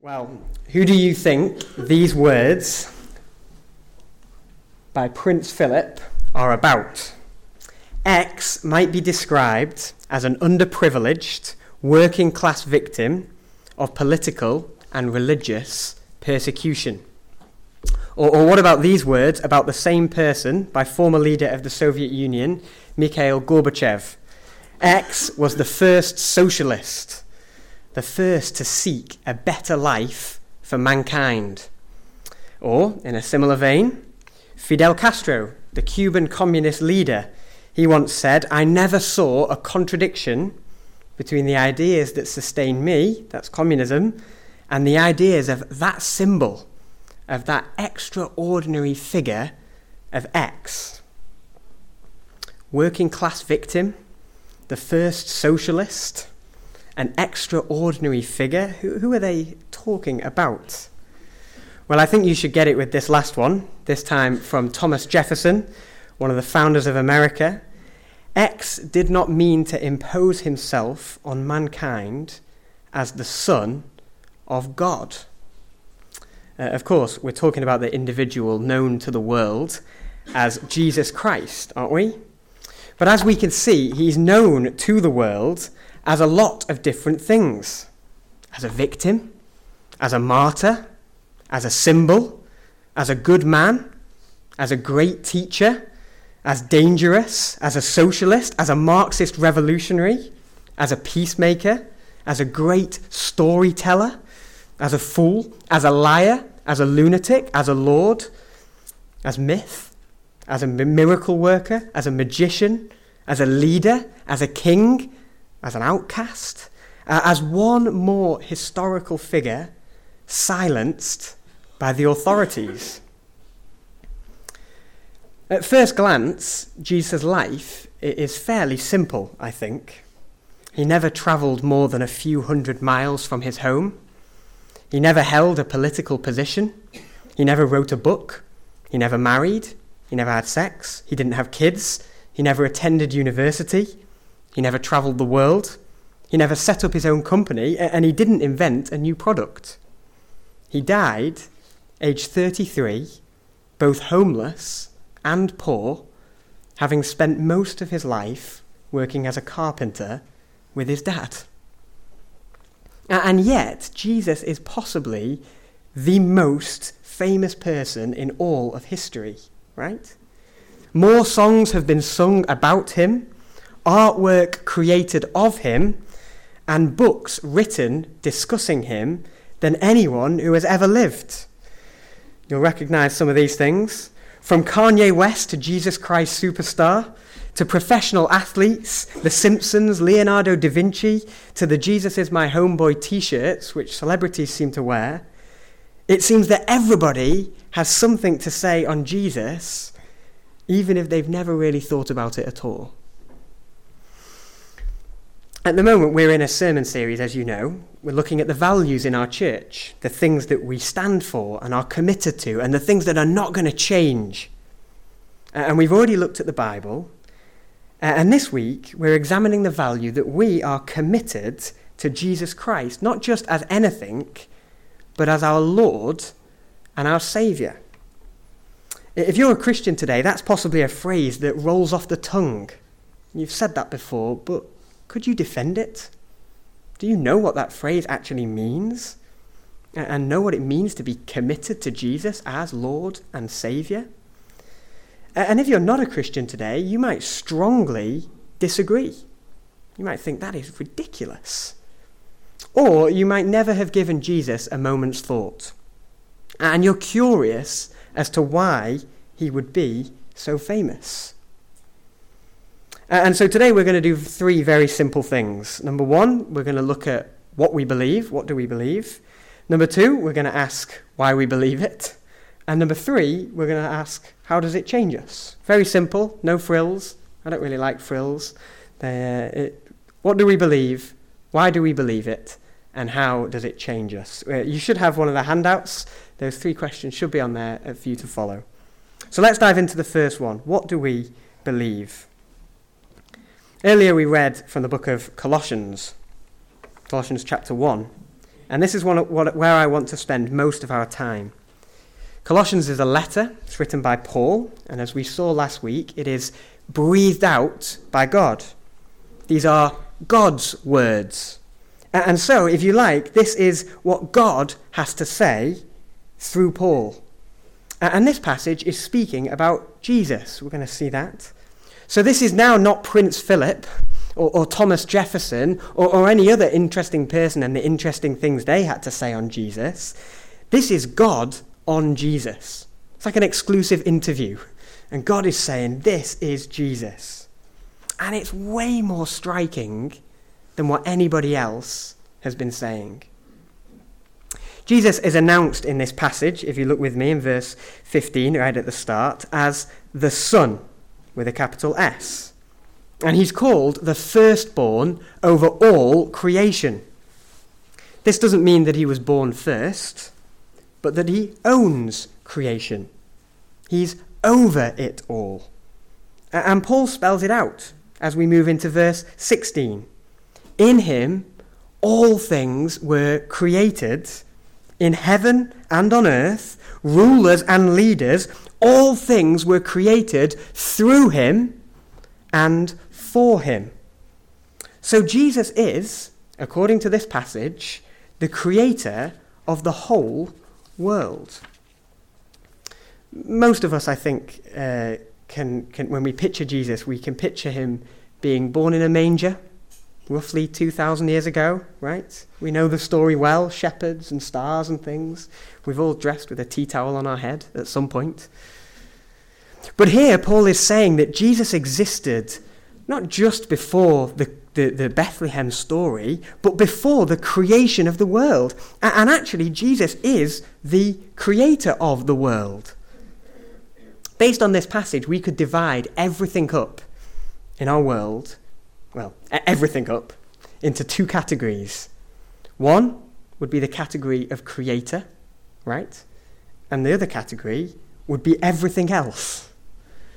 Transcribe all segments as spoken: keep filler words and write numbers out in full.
Well, who do you think these words by Prince Philip are about? X might be described as an underprivileged, working-class victim of political and religious persecution. Or, or what about these words about the same person by former leader of the Soviet Union, Mikhail Gorbachev? X was the first socialist, the first to seek a better life for mankind. Or, in a similar vein, Fidel Castro, the Cuban communist leader, he once said, "I never saw a contradiction between the ideas that sustain me," that's communism, "and the ideas of that symbol, of that extraordinary figure of X." Working class victim, the first socialist, an extraordinary figure. Who, who are they talking about? Well, I think you should get it with this last one, this time from Thomas Jefferson, one of the founders of America. X did not mean to impose himself on mankind as the Son of God. Uh, of course, we're talking about the individual known to the world as Jesus Christ, aren't we? But as we can see, he's known to the world as a lot of different things. As a victim, as a martyr, as a symbol, as a good man, as a great teacher, as dangerous, as a socialist, as a Marxist revolutionary, as a peacemaker, as a great storyteller, as a fool, as a liar, as a lunatic, as a lord, as myth, as a miracle worker, as a magician, as a leader, as a king, as an outcast, uh, as one more historical figure silenced by the authorities. At first glance, Jesus' life is fairly simple, I think. He never travelled more than a few hundred miles from his home. He never held a political position. He never wrote a book. He never married. He never had sex. He didn't have kids. He never attended university. He never travelled the world, he never set up his own company, and he didn't invent a new product. He died, age thirty-three, both homeless and poor, having spent most of his life working as a carpenter with his dad. And yet, Jesus is possibly the most famous person in all of history, right? More songs have been sung about him, artwork created of him, and books written discussing him than anyone who has ever lived. You'll recognize some of these things. From Kanye West to Jesus Christ Superstar, to professional athletes, the Simpsons, Leonardo da Vinci, to the Jesus is my homeboy t-shirts, which celebrities seem to wear. It seems that everybody has something to say on Jesus, even if they've never really thought about it at all. At the moment, we're in a sermon series, as you know. We're looking at the values in our church, the things that we stand for and are committed to, and the things that are not going to change. And we've already looked at the Bible. And this week, we're examining the value that we are committed to Jesus Christ, not just as anything, but as our Lord and our Saviour. If you're a Christian today, that's possibly a phrase that rolls off the tongue. You've said that before, but could you defend it? Do you know what that phrase actually means? And know what it means to be committed to Jesus as Lord and Saviour? And if you're not a Christian today, you might strongly disagree. You might think that is ridiculous. Or you might never have given Jesus a moment's thought. And you're curious as to why he would be so famous. And so today we're going to do three very simple things. Number one, we're going to look at what we believe. What do we believe? Number two, we're going to ask why we believe it. And number three, we're going to ask, how does it change us? Very simple, no frills. I don't really like frills. Uh, it, what do we believe? Why do we believe it? And how does it change us? Uh, you should have one of the handouts. Those three questions should be on there for you to follow. So let's dive into the first one. What do we believe? Earlier we read from the book of Colossians, Colossians chapter one. And this is one of, what, where I want to spend most of our time. Colossians is a letter. It's written by Paul. And as we saw last week, it is breathed out by God. These are God's words. And so, if you like, this is what God has to say through Paul. And this passage is speaking about Jesus. We're going to see that. So this is now not Prince Philip or, or Thomas Jefferson or, or any other interesting person and the interesting things they had to say on Jesus. This is God on Jesus. It's like an exclusive interview. And God is saying, this is Jesus. And it's way more striking than what anybody else has been saying. Jesus is announced in this passage, if you look with me in verse fifteen, right at the start, as the Son, with a capital S. And he's called the firstborn over all creation. This doesn't mean that he was born first, but that he owns creation. He's over it all. And Paul spells it out as we move into verse sixteen. In him, all things were created, in heaven and on earth, rulers and leaders, all things were created through him and for him. So Jesus is, according to this passage, the creator of the whole world. Most of us, I think, uh, can, can, when we picture Jesus, we can picture him being born in a manger, roughly two thousand years ago, right? We know the story well, shepherds and stars and things. We've all dressed with a tea towel on our head at some point. But here, Paul is saying that Jesus existed not just before the, the, the Bethlehem story, but before the creation of the world. And, and actually, Jesus is the creator of the world. Based on this passage, we could divide everything up in our world well, everything up, into two categories. One would be the category of creator, right? And the other category would be everything else.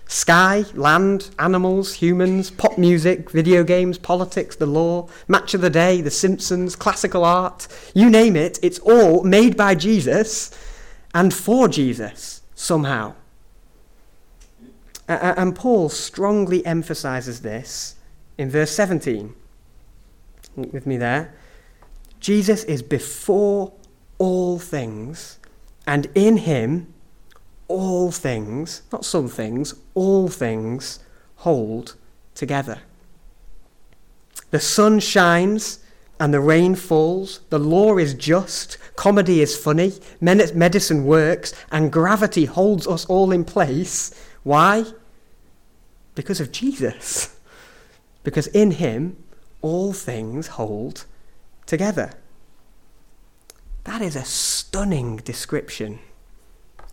Sky, land, animals, humans, pop music, video games, politics, the law, match of the day, the Simpsons, classical art, you name it, it's all made by Jesus and for Jesus somehow. And Paul strongly emphasizes this in verse seventeen, look with me there. Jesus is before all things, and in him all things, not some things, all things hold together. The sun shines and the rain falls, the law is just, comedy is funny, medicine works, and gravity holds us all in place. Why? Because of Jesus. Because in him, all things hold together. That is a stunning description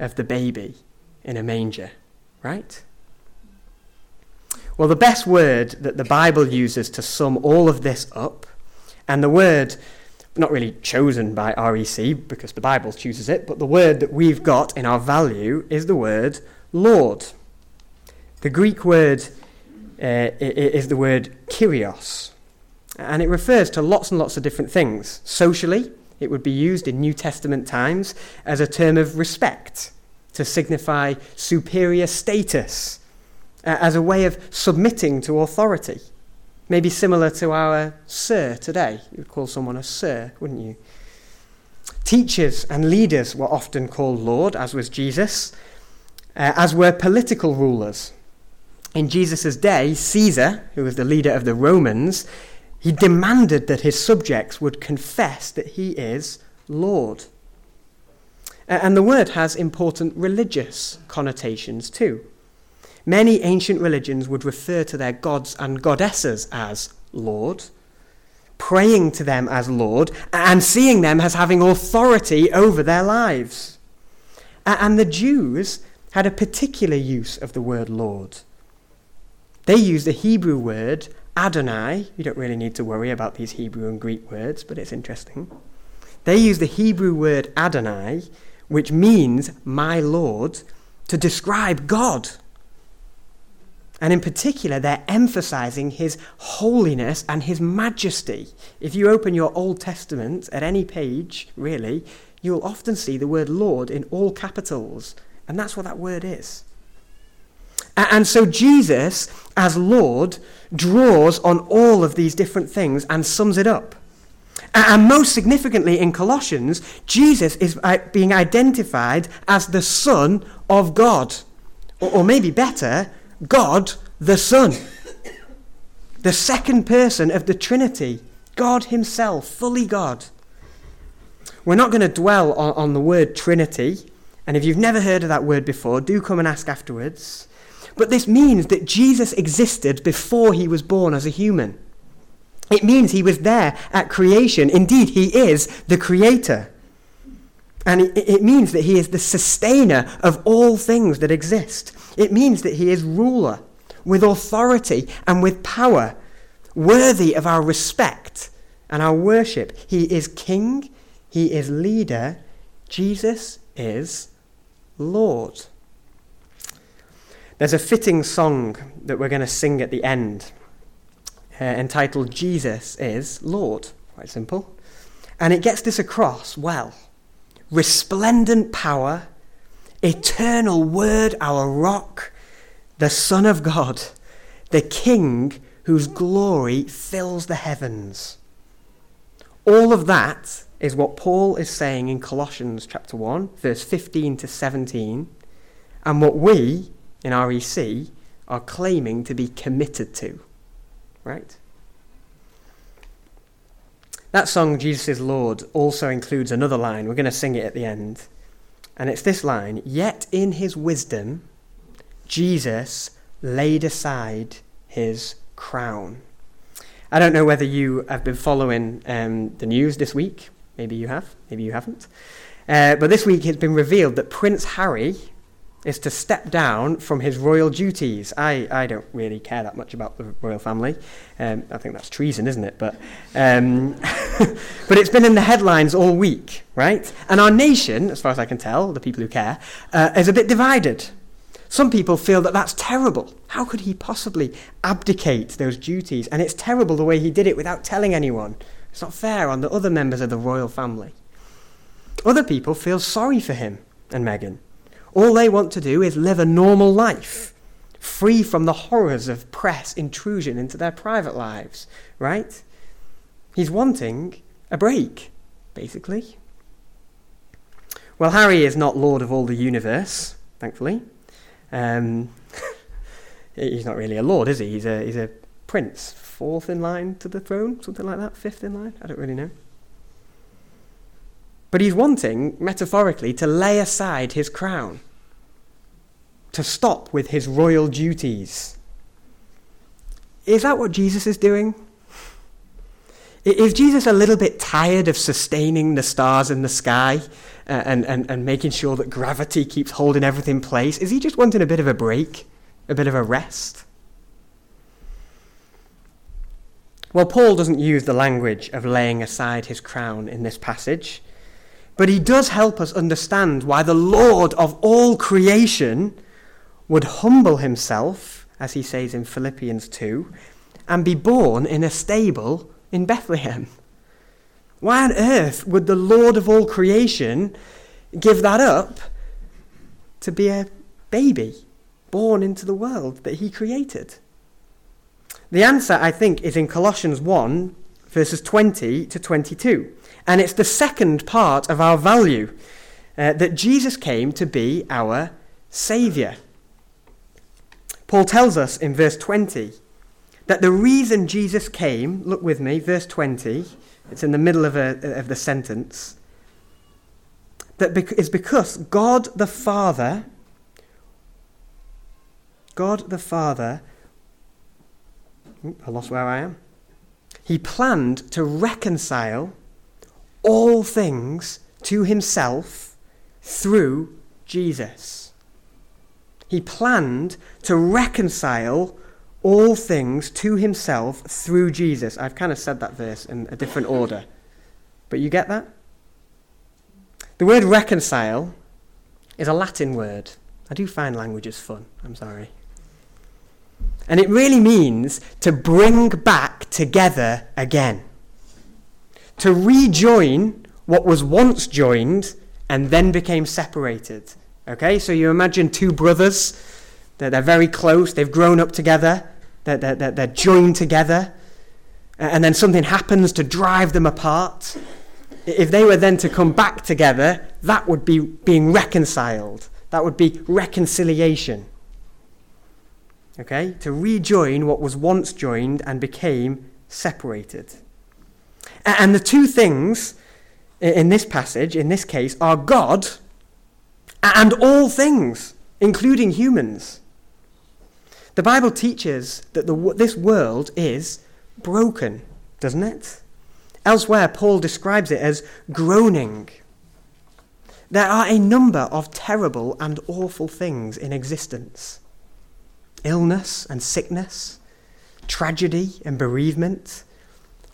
of the baby in a manger, right? Well, the best word that the Bible uses to sum all of this up, and the word not really chosen by R E C because the Bible chooses it, but the word that we've got in our value is the word Lord. The Greek word Uh, it, it is the word kyrios, and it refers to lots and lots of different things. Socially, it would be used in New Testament times as a term of respect to signify superior status, uh, as a way of submitting to authority, maybe similar to our sir today. You would call someone a sir, wouldn't you? Teachers and leaders were often called Lord, as was Jesus, uh, as were political rulers. In Jesus' day, Caesar, who was the leader of the Romans, he demanded that his subjects would confess that he is Lord. And the word has important religious connotations too. Many ancient religions would refer to their gods and goddesses as Lord, praying to them as Lord, and seeing them as having authority over their lives. And the Jews had a particular use of the word Lord. They use the Hebrew word Adonai. You don't really need to worry about these Hebrew and Greek words, but it's interesting. They use the Hebrew word Adonai, which means my Lord, to describe God. And in particular, they're emphasizing his holiness and his majesty. If you open your Old Testament at any page, really, you'll often see the word Lord in all capitals. And that's what that word is. And so Jesus, as Lord, draws on all of these different things and sums it up. And most significantly in Colossians, Jesus is being identified as the Son of God. Or maybe better, God the Son, the second person of the Trinity, God himself, fully God. We're not going to dwell on, on the word Trinity, and if you've never heard of that word before, do come and ask afterwards. But this means that Jesus existed before he was born as a human. It means he was there at creation. Indeed, he is the Creator. And it means that he is the sustainer of all things that exist. It means that he is ruler, with authority and with power, worthy of our respect and our worship. He is king, he is leader, Jesus is Lord. There's a fitting song that we're going to sing at the end, uh, entitled Jesus is Lord, quite simple. And it gets this across well. Resplendent power, eternal word, our rock, the Son of God, the King whose glory fills the heavens. All of that is what Paul is saying in Colossians chapter one, verse fifteen to seventeen, and what we in R E C are claiming to be committed to, right? That song, Jesus is Lord, also includes another line. We're going to sing it at the end. And it's this line, yet in his wisdom, Jesus laid aside his crown. I don't know whether you have been following um, the news this week. Maybe you have, maybe you haven't. Uh, but this week it's been revealed that Prince Harry is to step down from his royal duties. I, I don't really care that much about the royal family. Um, I think that's treason, isn't it? But um, but it's been in the headlines all week, right? And our nation, as far as I can tell, the people who care, uh, is a bit divided. Some people feel that that's terrible. How could he possibly abdicate those duties? And it's terrible the way he did it without telling anyone. It's not fair on the other members of the royal family. Other people feel sorry for him and Meghan. All they want to do is live a normal life, free from the horrors of press intrusion into their private lives, right? He's wanting a break, basically. Well, Harry is not Lord of all the universe, thankfully. Um, he's not really a lord, is he? He's a, he's a prince, fourth in line to the throne, something like that, fifth in line, I don't really know. But he's wanting, metaphorically, to lay aside his crown, to stop with his royal duties. Is that what Jesus is doing? Is Jesus a little bit tired of sustaining the stars in the sky and, and, and making sure that gravity keeps holding everything in place? Is he just wanting a bit of a break, a bit of a rest? Well, Paul doesn't use the language of laying aside his crown in this passage, but he does help us understand why the Lord of all creation would humble himself, as he says in Philippians two, and be born in a stable in Bethlehem. Why on earth would the Lord of all creation give that up to be a baby born into the world that he created? The answer, I think, is in Colossians one, verses twenty to twenty-two. And it's the second part of our value, uh, that Jesus came to be our Saviour. Paul tells us in verse twenty that the reason Jesus came, look with me, verse twenty, it's in the middle of, a, of the sentence, that bec- is because God the Father, God the Father, I lost where I am. He planned to reconcile all things to himself through Jesus. He planned to reconcile all things to himself through Jesus. I've kind of said that verse in a different order, but you get that? The word reconcile is a Latin word. I do find languages fun, I'm sorry. And it really means to bring back together again. To rejoin what was once joined and then became separated. Okay, so you imagine two brothers, that they're, they're very close, they've grown up together, that they're, they're, they're joined together, and then something happens to drive them apart. If they were then to come back together, that would be being reconciled. That would be reconciliation. Okay, to rejoin what was once joined and became separated. And the two things in this passage, in this case, are God and all things, including humans. The Bible teaches that the, this world is broken, doesn't it? Elsewhere, Paul describes it as groaning. There are a number of terrible and awful things in existence. Illness and sickness, tragedy and bereavement,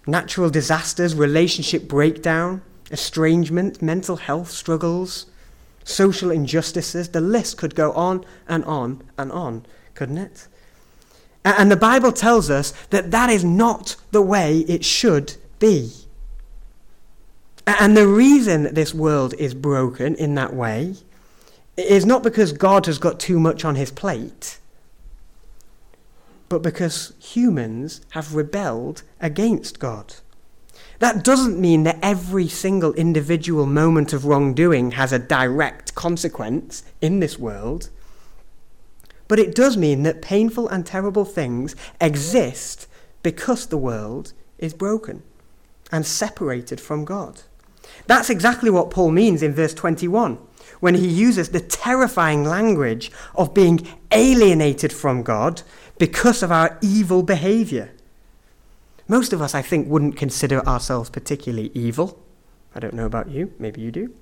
natural disasters, relationship breakdown, estrangement, mental health struggles, social injustices. The list could go on and on and on, couldn't it? And the Bible tells us that that is not the way it should be. And the reason that this world is broken in that way is not because God has got too much on his plate, but because humans have rebelled against God. That doesn't mean that every single individual moment of wrongdoing has a direct consequence in this world, but it does mean that painful and terrible things exist because the world is broken and separated from God. That's exactly what Paul means in verse twenty-one, when he uses the terrifying language of being alienated from God because of our evil behavior. Most of us, I think, wouldn't consider ourselves particularly evil. I don't know about you. Maybe you do.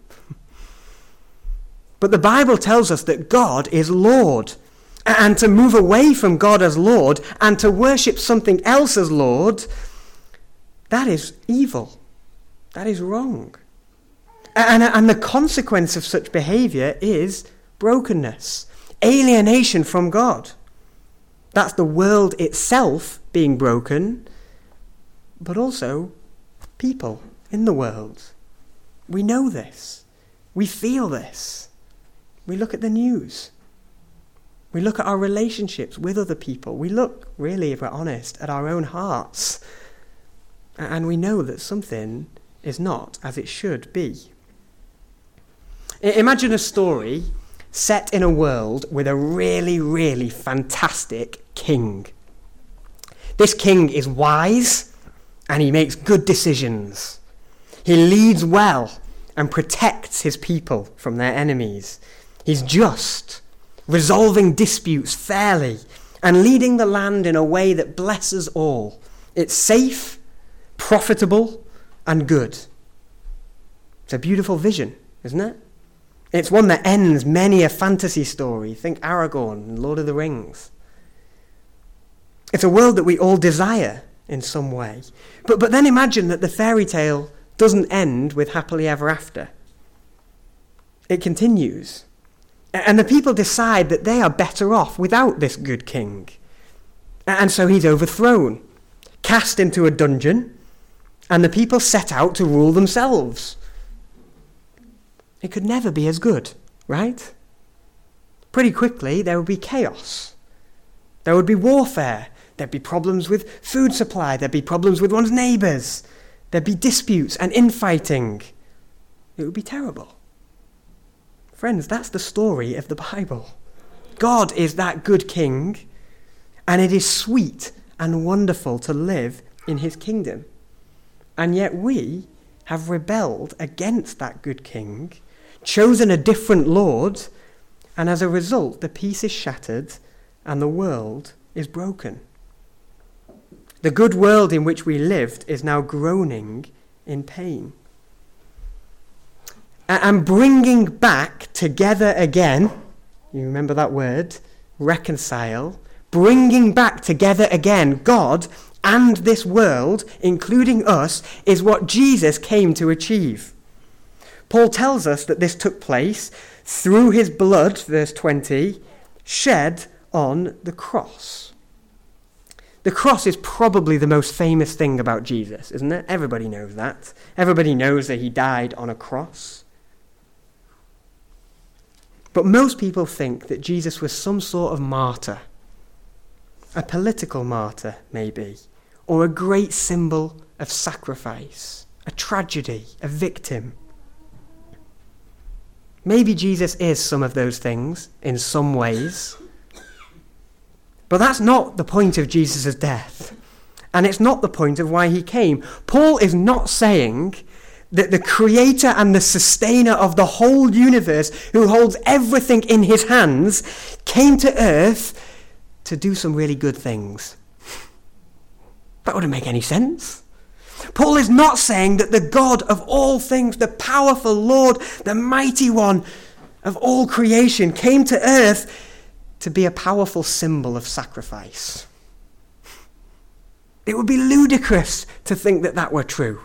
But the Bible tells us that God is Lord. And to move away from God as Lord and to worship something else as Lord, that is evil. That is wrong. And, and the consequence of such behavior is brokenness, alienation from God. That's the world itself being broken, but also people in the world. We know this. We feel this. We look at the news. We look at our relationships with other people. We look, really, if we're honest, at our own hearts. And we know that something is not as it should be. Imagine a story set in a world with a really, really fantastic king. This king is wise and he makes good decisions. He leads well and protects his people from their enemies. He's just, resolving disputes fairly and leading the land in a way that blesses all. It's safe, profitable, and good. It's a beautiful vision, isn't it? It's one that ends many a fantasy story. Think Aragorn and Lord of the Rings. It's a world that we all desire in some way. But, but then imagine that the fairy tale doesn't end with happily ever after. It continues. And the people decide that they are better off without this good king. And so he's overthrown, cast into a dungeon, and the people set out to rule themselves. It could never be as good, right? Pretty quickly, there would be chaos. There would be warfare. There'd be problems with food supply. There'd be problems with one's neighbours. There'd be disputes and infighting. It would be terrible. Friends, that's the story of the Bible. God is that good king, and it is sweet and wonderful to live in his kingdom. And yet we have rebelled against that good king, chosen a different Lord, and as a result, the peace is shattered and the world is broken. The good world in which we lived is now groaning in pain. And bringing back together again, you remember that word, reconcile, bringing back together again God and this world, including us, is what Jesus came to achieve. Paul tells us that this took place through his blood, verse twenty, shed on the cross. The cross is probably the most famous thing about Jesus, isn't it? Everybody knows that. Everybody knows that he died on a cross. But most people think that Jesus was some sort of martyr, a political martyr, maybe, or a great symbol of sacrifice, a tragedy, a victim. Maybe Jesus is some of those things in some ways, but that's not the point of Jesus' death, and it's not the point of why he came. Paul is not saying that the creator and the sustainer of the whole universe, who holds everything in his hands, came to earth to do some really good things. That wouldn't make any sense. Paul is not saying that the God of all things, the powerful Lord, the mighty one of all creation, came to earth to be a powerful symbol of sacrifice. It would be ludicrous to think that that were true.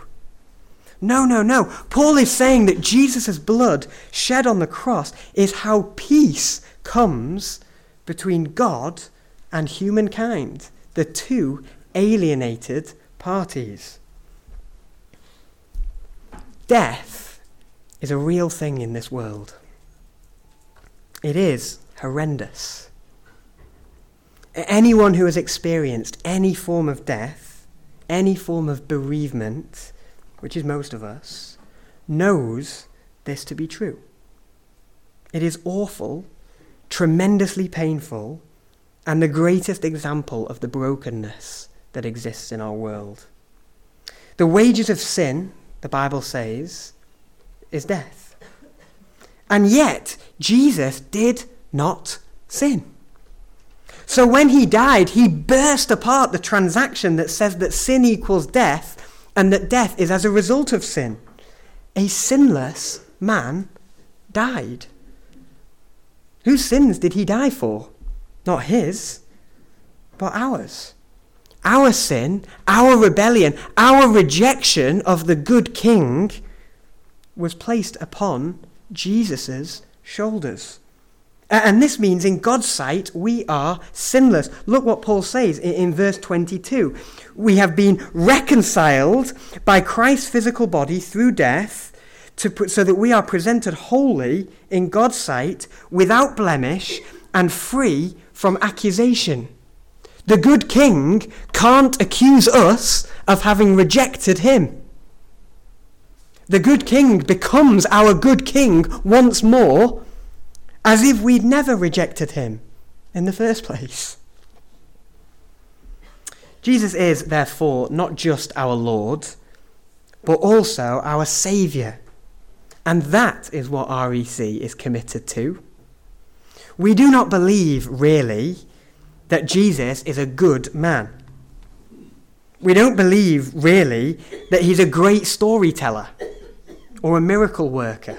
No, no, no. Paul is saying that Jesus' blood shed on the cross is how peace comes between God and humankind, the two alienated parties. Death is a real thing in this world. It is horrendous. Anyone who has experienced any form of death, any form of bereavement, which is most of us, knows this to be true. It is awful, tremendously painful, and the greatest example of the brokenness that exists in our world. The wages of sin, the Bible says, is death. And yet, Jesus did not sin. So when he died, he burst apart the transaction that says that sin equals death and that death is as a result of sin. A sinless man died. Whose sins did he die for? Not his, but ours. Our sin, our rebellion, our rejection of the good king was placed upon Jesus' shoulders. And this means in God's sight we are sinless. Look what Paul says in verse twenty-two. We have been reconciled by Christ's physical body through death to put, so that we are presented holy in God's sight without blemish and free from accusation. The good king can't accuse us of having rejected him. The good king becomes our good king once more, as if we'd never rejected him in the first place. Jesus is, therefore, not just our Lord, but also our Saviour. And that is what R E C is committed to. We do not believe, really, that Jesus is a good man. We don't believe, really, that he's a great storyteller or a miracle worker.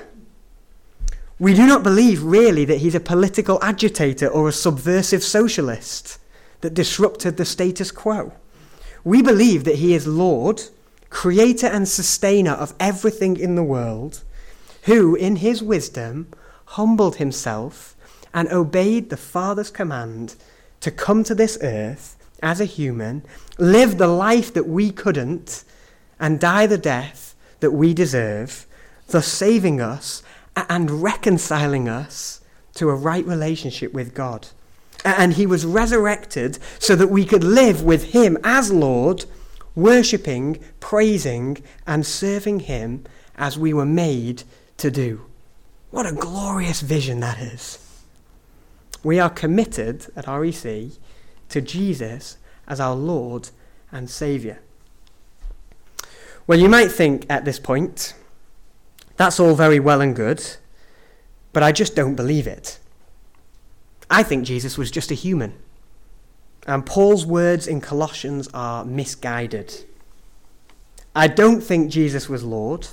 We do not believe, really, that he's a political agitator or a subversive socialist that disrupted the status quo. We believe that he is Lord, creator and sustainer of everything in the world, who, in his wisdom, humbled himself and obeyed the Father's command to come to this earth as a human, live the life that we couldn't, and die the death that we deserve, thus saving us and reconciling us to a right relationship with God. And he was resurrected so that we could live with him as Lord, worshipping, praising, and serving him as we were made to do. What a glorious vision that is. We are committed at R E C to Jesus as our Lord and Saviour. Well, you might think at this point, that's all very well and good, but I just don't believe it. I think Jesus was just a human. And Paul's words in Colossians are misguided. I don't think Jesus was Lord,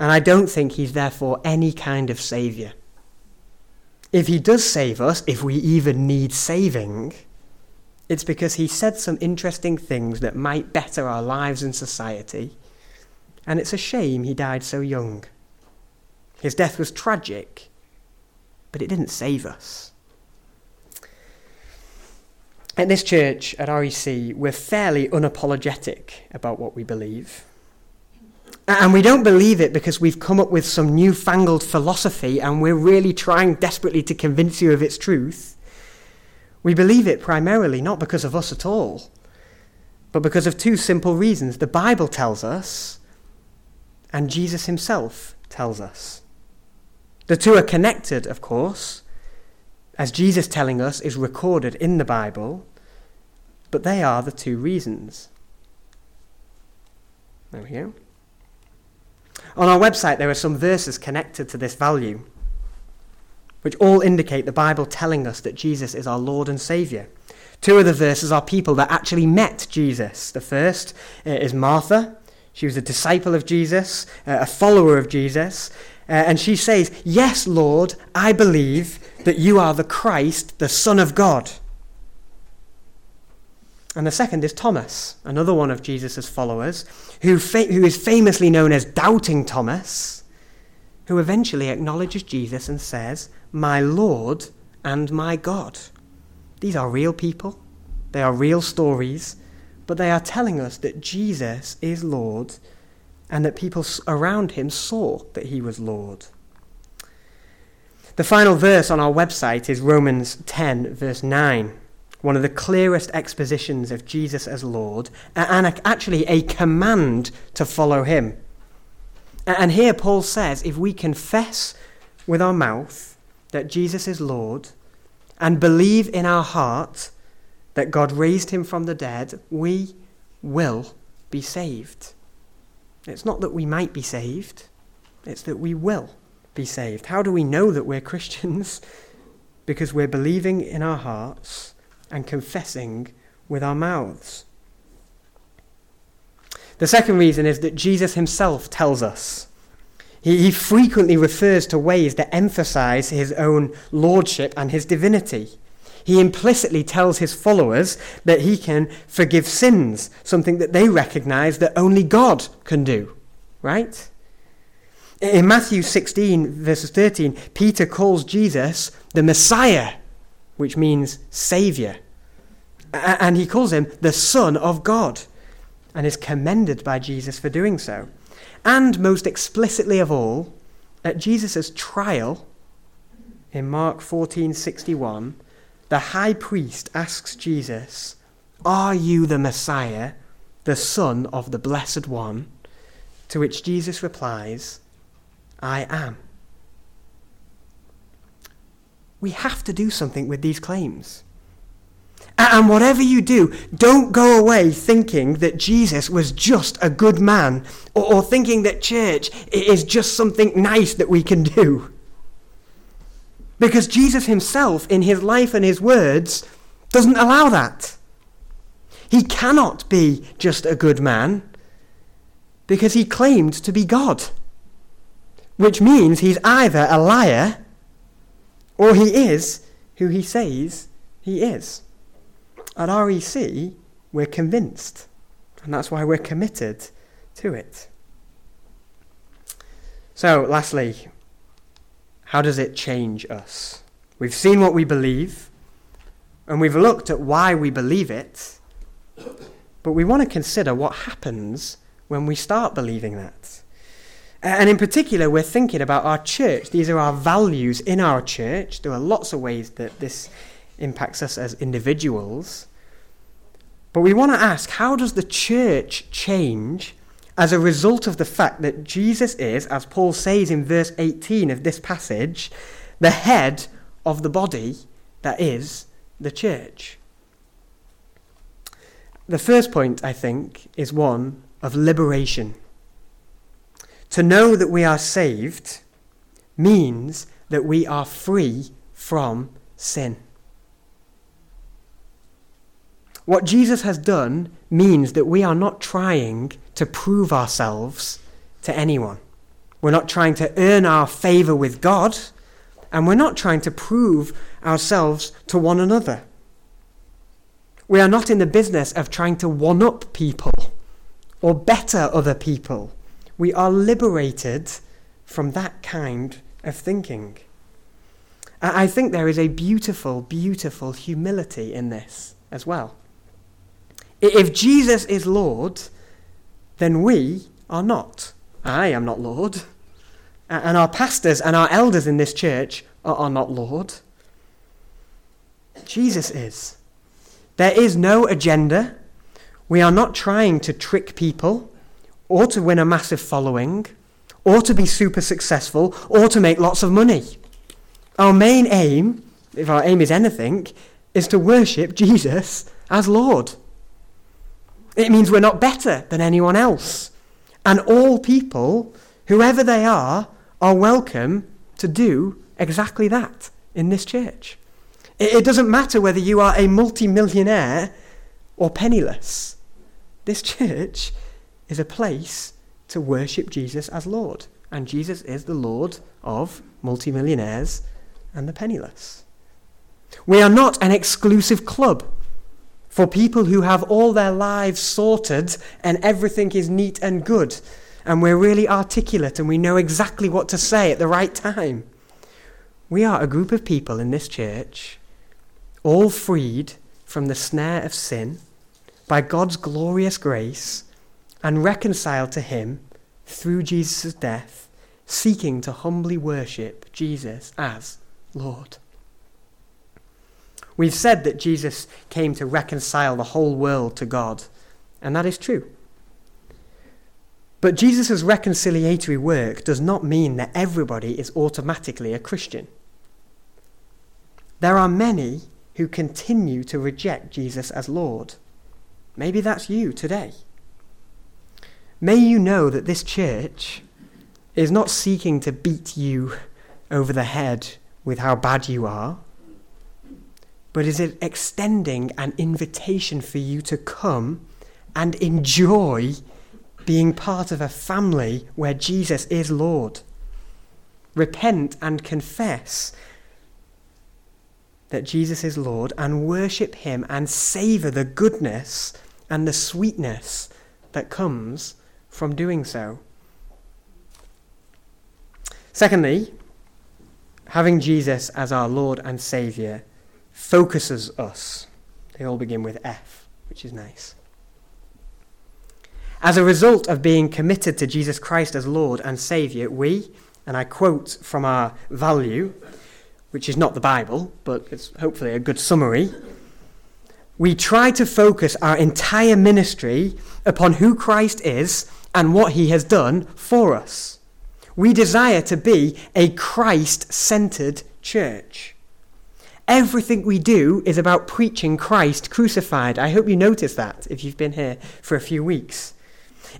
and I don't think he's therefore any kind of saviour. If he does save us, if we even need saving, it's because he said some interesting things that might better our lives and society, and it's a shame he died so young. His death was tragic, but it didn't save us. At this church, at R E C, we're fairly unapologetic about what we believe. And we don't believe it because we've come up with some newfangled philosophy and we're really trying desperately to convince you of its truth. We believe it primarily not because of us at all, but because of two simple reasons. The Bible tells us, and Jesus himself tells us. The two are connected, of course, as Jesus telling us is recorded in the Bible, but they are the two reasons. There we go. On our website, there are some verses connected to this value, which all indicate the Bible telling us that Jesus is our Lord and Saviour. Two of the verses are people that actually met Jesus. The first is Martha. She was a disciple of Jesus, a follower of Jesus. Uh, and she says, "Yes, Lord, I believe that you are the Christ, the Son of God." And the second is Thomas, another one of Jesus' followers, who, fa- who is famously known as Doubting Thomas, who eventually acknowledges Jesus and says, "My Lord and my God." These are real people. They are real stories. But they are telling us that Jesus is Lord and that people around him saw that he was Lord. The final verse on our website is Romans ten, verse nine, one of the clearest expositions of Jesus as Lord, and actually a command to follow him. And here Paul says, if we confess with our mouth that Jesus is Lord and believe in our heart that God raised him from the dead, we will be saved. It's not that we might be saved, it's that we will be saved. How do we know that we're Christians? Because we're believing in our hearts and confessing with our mouths. The second reason is that Jesus himself tells us. He, he frequently refers to ways that emphasize his own lordship and his divinity. He implicitly tells his followers that he can forgive sins, something that they recognize that only God can do, right? In Matthew sixteen, verses thirteen, Peter calls Jesus the Messiah, which means Savior. And he calls him the Son of God and is commended by Jesus for doing so. And most explicitly of all, at Jesus' trial in Mark fourteen sixty-one, the high priest asks Jesus, "Are you the Messiah, the Son of the Blessed One?" To which Jesus replies, "I am." We have to do something with these claims. And whatever you do, don't go away thinking that Jesus was just a good man or, or thinking that church is just something nice that we can do. Because Jesus himself, in his life and his words, doesn't allow that. He cannot be just a good man because he claimed to be God, which means he's either a liar or he is who he says he is. At R E C, we're convinced, and that's why we're committed to it. So, lastly, how does it change us? We've seen what we believe, and we've looked at why we believe it, but we want to consider what happens when we start believing that. And in particular, we're thinking about our church. These are our values in our church. There are lots of ways that this impacts us as individuals. But we want to ask, how does the church change as a result of the fact that Jesus is, as Paul says in verse eighteen of this passage, the head of the body that is the church? The first point, I think, is one of liberation. To know that we are saved means that we are free from sin. What Jesus has done means that we are not trying to prove ourselves to anyone. We're not trying to earn our favor with God, and we're not trying to prove ourselves to one another. We are not in the business of trying to one-up people or better other people. We are liberated from that kind of thinking. I think there is a beautiful, beautiful humility in this as well. If Jesus is Lord, then we are not. I am not Lord. And our pastors and our elders in this church are, are not Lord. Jesus is. There is no agenda. We are not trying to trick people or to win a massive following or to be super successful or to make lots of money. Our main aim, if our aim is anything, is to worship Jesus as Lord. It means we're not better than anyone else. And all people, whoever they are, are welcome to do exactly that in this church. It doesn't matter whether you are a multi-millionaire or penniless. This church is a place to worship Jesus as Lord. And Jesus is the Lord of multi-millionaires and the penniless. We are not an exclusive club for people who have all their lives sorted and everything is neat and good, and we're really articulate and we know exactly what to say at the right time. We are a group of people in this church, all freed from the snare of sin by God's glorious grace and reconciled to him through Jesus' death, seeking to humbly worship Jesus as Lord. We've said that Jesus came to reconcile the whole world to God, and that is true. But Jesus' reconciliatory work does not mean that everybody is automatically a Christian. There are many who continue to reject Jesus as Lord. Maybe that's you today. May you know that this church is not seeking to beat you over the head with how bad you are, but is it extending an invitation for you to come and enjoy being part of a family where Jesus is Lord. Repent and confess that Jesus is Lord and worship him and savour the goodness and the sweetness that comes from doing so. Secondly, having Jesus as our Lord and Saviour focuses us. They all begin with F, which is nice. As a result of being committed to Jesus Christ as Lord and Saviour, we, and I quote from our value, which is not the Bible, but it's hopefully a good summary, we try to focus our entire ministry upon who Christ is and what he has done for us. We desire to be a Christ-centred church. Everything we do is about preaching Christ crucified. I hope you notice that if you've been here for a few weeks.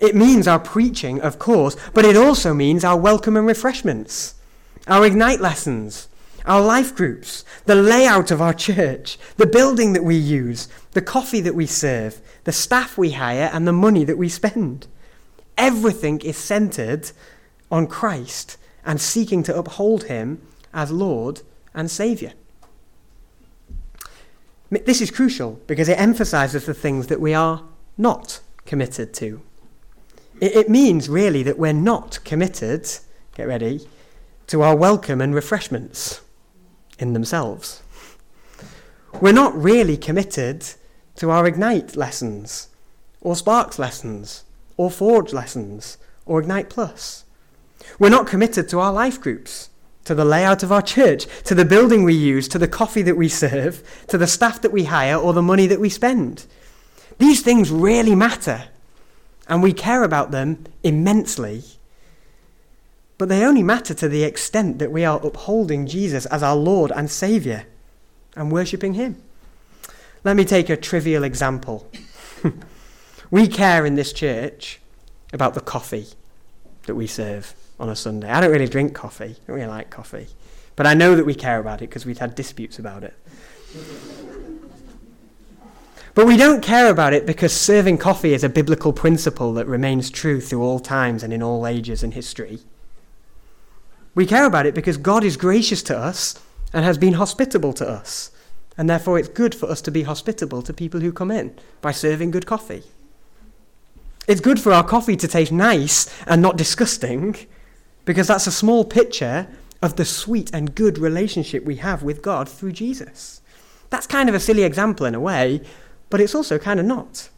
It means our preaching, of course, but it also means our welcome and refreshments, our Ignite lessons, our life groups, the layout of our church, the building that we use, the coffee that we serve, the staff we hire, and the money that we spend. Everything is centered on Christ and seeking to uphold him as Lord and Saviour. This is crucial because it emphasises the things that we are not committed to. It means, really, that we're not committed, get ready, to our welcome and refreshments in themselves. We're not really committed to our Ignite lessons, or Sparks lessons, or Forge lessons, or Ignite Plus. We're not committed to our life groups, to the layout of our church, to the building we use, to the coffee that we serve, to the staff that we hire, or the money that we spend. These things really matter. And we care about them immensely. But they only matter to the extent that we are upholding Jesus as our Lord and Saviour and worshipping him. Let me take a trivial example. We care in this church about the coffee that we serve on a Sunday. I don't really drink coffee. I don't really like coffee. But I know that we care about it because we've had disputes about it. But we don't care about it because serving coffee is a biblical principle that remains true through all times and in all ages and history. We care about it because God is gracious to us and has been hospitable to us, and therefore it's good for us to be hospitable to people who come in by serving good coffee. It's good for our coffee to taste nice and not disgusting because that's a small picture of the sweet and good relationship we have with God through Jesus. That's kind of a silly example in a way, but it's also kind of not.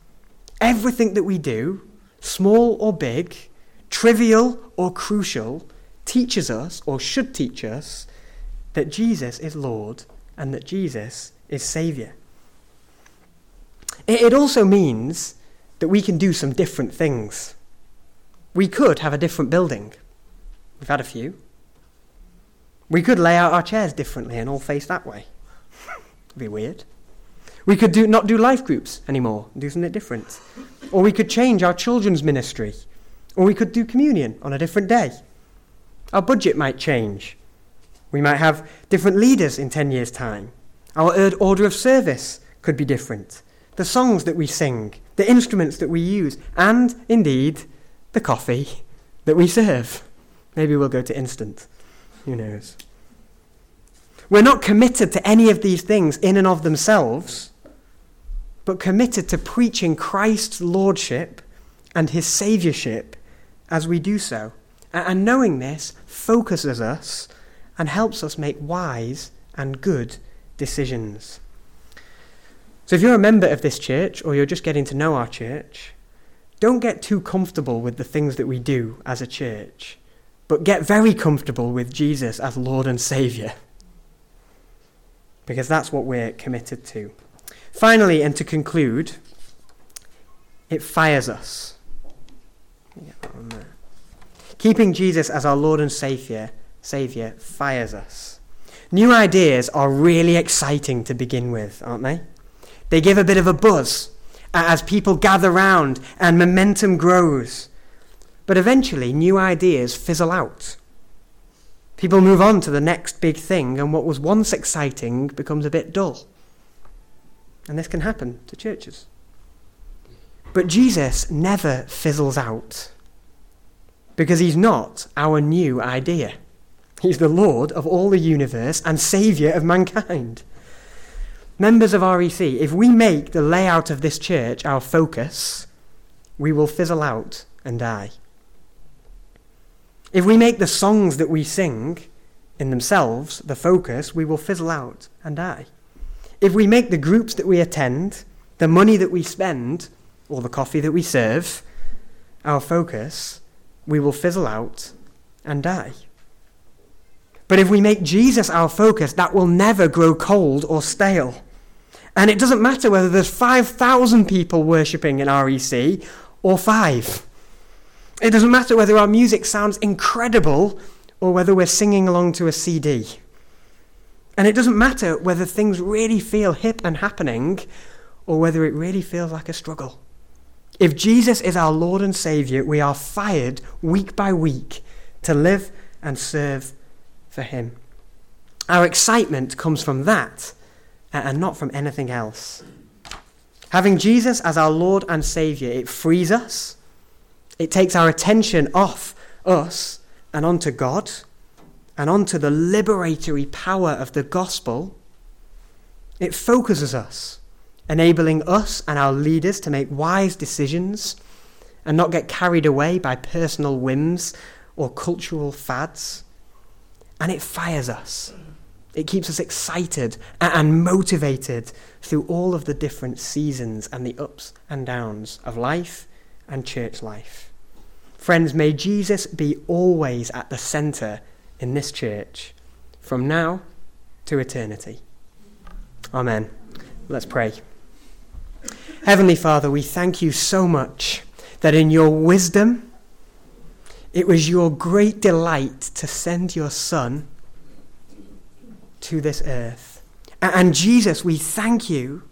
Everything that we do, small or big, trivial or crucial, teaches us, or should teach us, that Jesus is Lord and that Jesus is Saviour. It also means that we can do some different things. We could have a different building. We've had a few. We could lay out our chairs differently and all face that way. It'd be weird. We could do not do life groups anymore and do something different. Or we could change our children's ministry. Or we could do communion on a different day. Our budget might change. We might have different leaders in ten years' time. Our order of service could be different. The songs that we sing, the instruments that we use, and, indeed, the coffee that we serve. Maybe we'll go to instant. Who knows? We're not committed to any of these things in and of themselves, but committed to preaching Christ's lordship and his saviourship as we do so. And knowing this focuses us and helps us make wise and good decisions. So if you're a member of this church, or you're just getting to know our church, don't get too comfortable with the things that we do as a church, but get very comfortable with Jesus as Lord and Saviour, because that's what we're committed to. Finally, and to conclude, it fires us. Get that on there. Keeping Jesus as our Lord and Saviour, Saviour fires us. New ideas are really exciting to begin with, aren't they? They give a bit of a buzz as people gather round and momentum grows. But eventually, new ideas fizzle out. People move on to the next big thing, and what was once exciting becomes a bit dull. And this can happen to churches. But Jesus never fizzles out, because he's not our new idea. He's the Lord of all the universe and Saviour of mankind. Members of R E C, if we make the layout of this church our focus, we will fizzle out and die. If we make the songs that we sing in themselves the focus, we will fizzle out and die. If we make the groups that we attend, the money that we spend, or the coffee that we serve our focus, we will fizzle out and die. But if we make Jesus our focus, that will never grow cold or stale. And it doesn't matter whether there's five thousand people worshipping in R E C or five. It doesn't matter whether our music sounds incredible or whether we're singing along to a C D. And it doesn't matter whether things really feel hip and happening or whether it really feels like a struggle. If Jesus is our Lord and Saviour, we are fired week by week to live and serve for him. Our excitement comes from that and not from anything else. Having Jesus as our Lord and Saviour, it frees us. It takes our attention off us and onto God and onto the liberatory power of the gospel. It focuses us, enabling us and our leaders to make wise decisions and not get carried away by personal whims or cultural fads. And it fires us. It keeps us excited and motivated through all of the different seasons and the ups and downs of life and church life. Friends, may Jesus be always at the centre in this church, from now to eternity. Amen. Let's pray. Heavenly Father, we thank you so much that in your wisdom, it was your great delight to send your Son to this earth. And Jesus, we thank you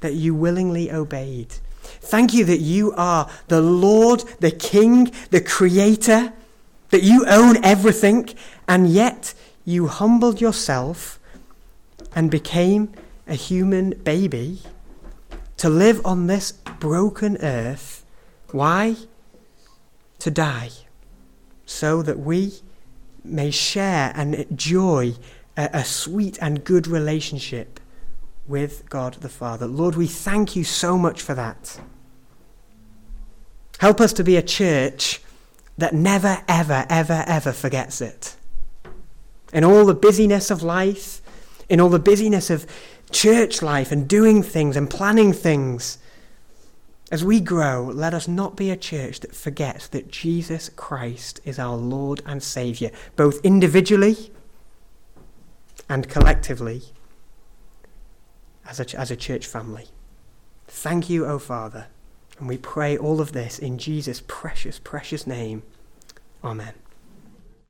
that you willingly obeyed. Thank you that you are the Lord, the King, the Creator, that you own everything, and yet you humbled yourself and became a human baby to live on this broken earth. Why? To die, so that we may share and enjoy a, a sweet and good relationship with God the Father. Lord, we thank you so much for that. Help us to be a church that never, ever, ever, ever forgets it. In all the busyness of life, in all the busyness of church life and doing things and planning things. As we grow, let us not be a church that forgets that Jesus Christ is our Lord and Saviour, both individually and collectively as a, as a church family. Thank you, O Father, and we pray all of this in Jesus' precious, precious name. Amen.